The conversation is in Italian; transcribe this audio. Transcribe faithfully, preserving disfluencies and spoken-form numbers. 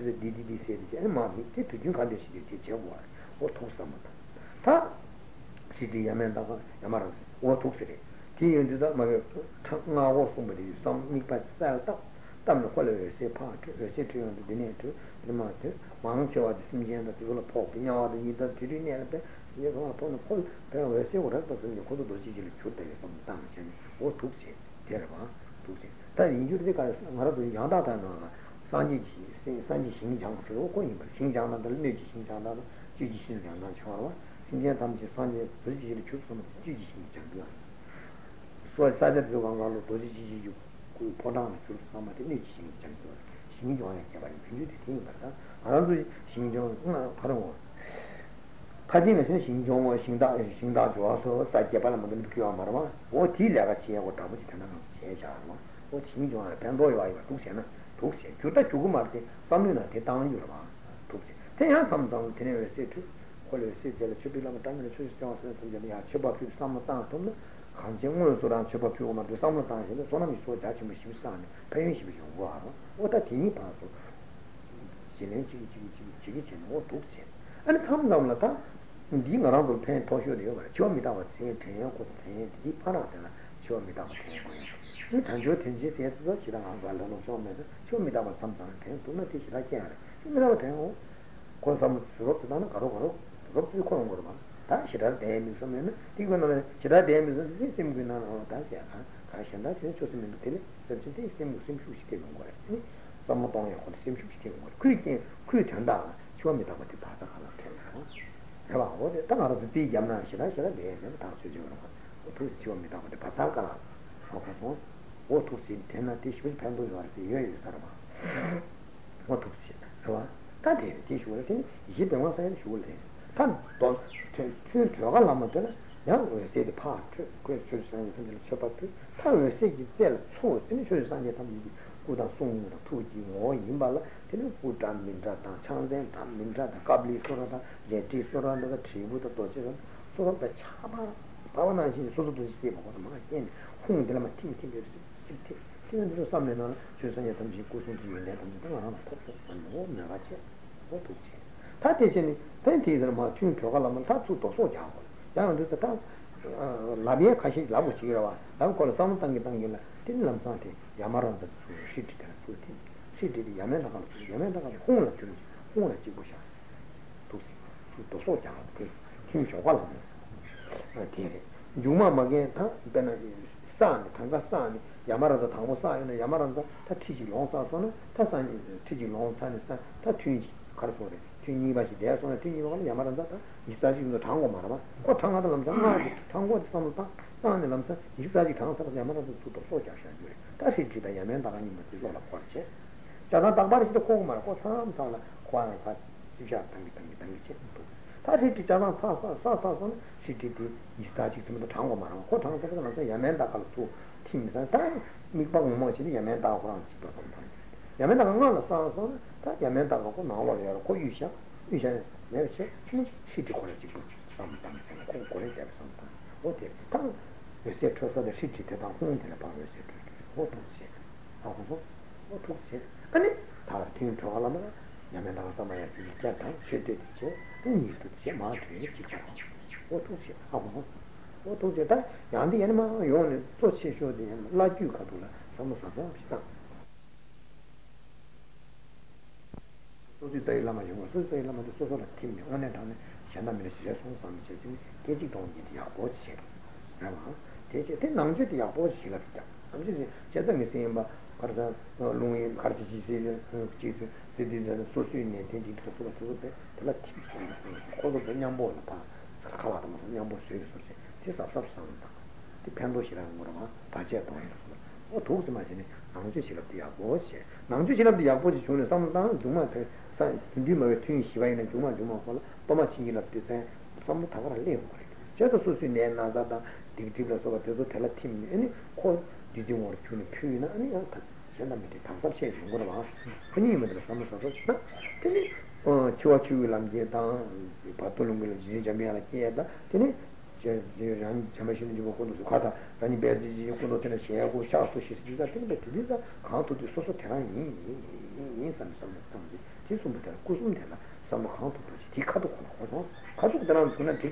이 지 숨부터 꾸준히 되나. 삼 카운트 부지. 지 카도 가서 가서 되는 돈은 지